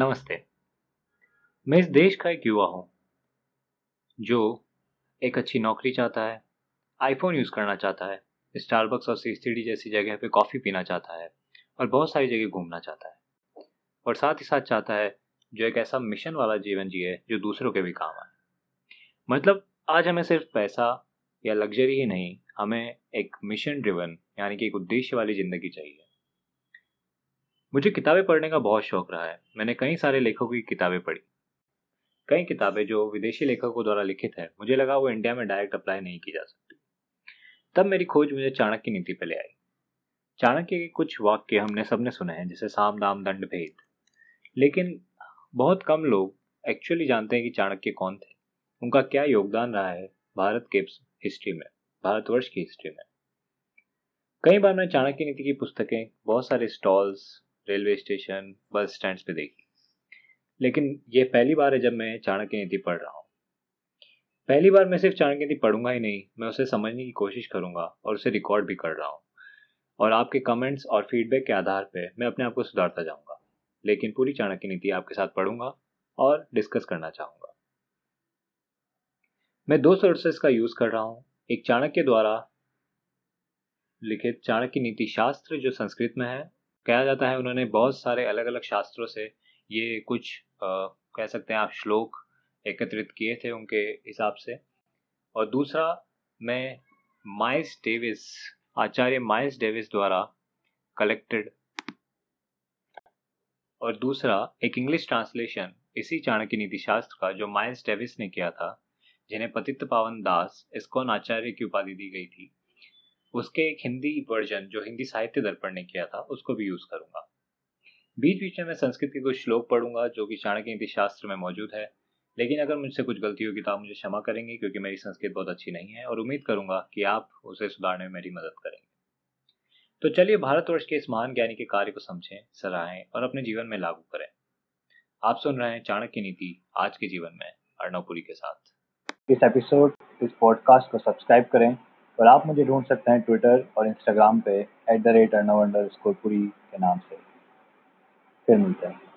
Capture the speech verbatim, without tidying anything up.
नमस्ते। मैं इस देश का एक युवा हूँ जो एक अच्छी नौकरी चाहता है, आईफोन यूज़ करना चाहता है, स्टारबक्स और सीसीडी जैसी जगह पे कॉफ़ी पीना चाहता है और बहुत सारी जगह घूमना चाहता है, और साथ ही साथ चाहता है जो एक ऐसा मिशन वाला जीवन जिए जो दूसरों के भी काम आए। मतलब आज हमें सिर्फ पैसा या लग्जरी ही नहीं, हमें एक मिशन ड्रिवन यानी कि एक उद्देश्य वाली ज़िंदगी चाहिए। मुझे किताबें पढ़ने का बहुत शौक रहा है। मैंने कई सारे लेखकों की किताबें पढ़ी। कई किताबें जो विदेशी लेखकों द्वारा लिखित है, मुझे लगा वो इंडिया में डायरेक्ट अप्लाई नहीं की जा सकती। तब मेरी खोज मुझे चाणक्य नीति पर ले आई। चाणक्य के कुछ वाक्य हमने सबने सुने हैं, जैसे साम दाम दंड भेद, लेकिन बहुत कम लोग एक्चुअली जानते हैं कि चाणक्य कौन थे, उनका क्या योगदान रहा है भारत के हिस्ट्री में, भारतवर्ष की हिस्ट्री में। कई बार मैंने चाणक्य नीति की पुस्तकें बहुत सारे stalls, railway station, bus stands पे देखी, लेकिन ये पहली बार है जब मैं चाणक्य नीति पढ़ रहा हूँ। पहली बार मैं सिर्फ चाणक्य नीति पढ़ूंगा ही नहीं, मैं उसे समझने की कोशिश करूंगा और उसे रिकॉर्ड भी कर रहा हूँ, और आपके कमेंट्स और फीडबैक के आधार पे मैं अपने आप को सुधारता जाऊँगा। लेकिन पूरी चाणक्य नीति आपके साथ पढ़ूंगा और डिस्कस करना चाहूँगा। मैं दो सोर्सेस का यूज़ कर रहा हूँ। एक चाणक्य द्वारा लिखित चाणक्य नीति शास्त्र जो संस्कृत में है, कहा जाता है उन्होंने बहुत सारे अलग अलग शास्त्रों से ये कुछ आ, कह सकते हैं आप श्लोक एकत्रित किए थे उनके हिसाब से। और दूसरा मैं Myers Davis, Acharya Myers Davis द्वारा कलेक्टेड, और दूसरा एक इंग्लिश ट्रांसलेशन इसी चाणक्य नीति शास्त्र का जो मायर्स डेविस ने किया था, जिन्हें पतित पावन दास इस्कॉन आचार्य की उपाधि दी गई थी। उसके एक हिंदी वर्जन जो हिंदी साहित्य दर्पण ने किया था, उसको भी यूज़ करूँगा। बीच बीच में मैं संस्कृत के कुछ श्लोक पढ़ूंगा जो कि चाणक्य नीति शास्त्र में मौजूद है, लेकिन अगर मुझसे कुछ गलती होगी तो आप मुझे क्षमा करेंगे क्योंकि मेरी संस्कृत बहुत अच्छी नहीं है, और उम्मीद करूंगा कि आप उसे सुधारने में मेरी मदद करेंगे। तो चलिए भारतवर्ष के इस महान ज्ञानी के कार्य को समझें, सराहें और अपने जीवन में लागू करें। आप सुन रहे हैं चाणक्य नीति आज के जीवन में, अर्णवपुरी के साथ। इस एपिसोड इस पॉडकास्ट को सब्सक्राइब करें, और आप मुझे ढूंढ सकते हैं ट्विटर और इंस्टाग्राम पे at the rate Arnav underscore Puri के नाम से। फिर मिलते हैं।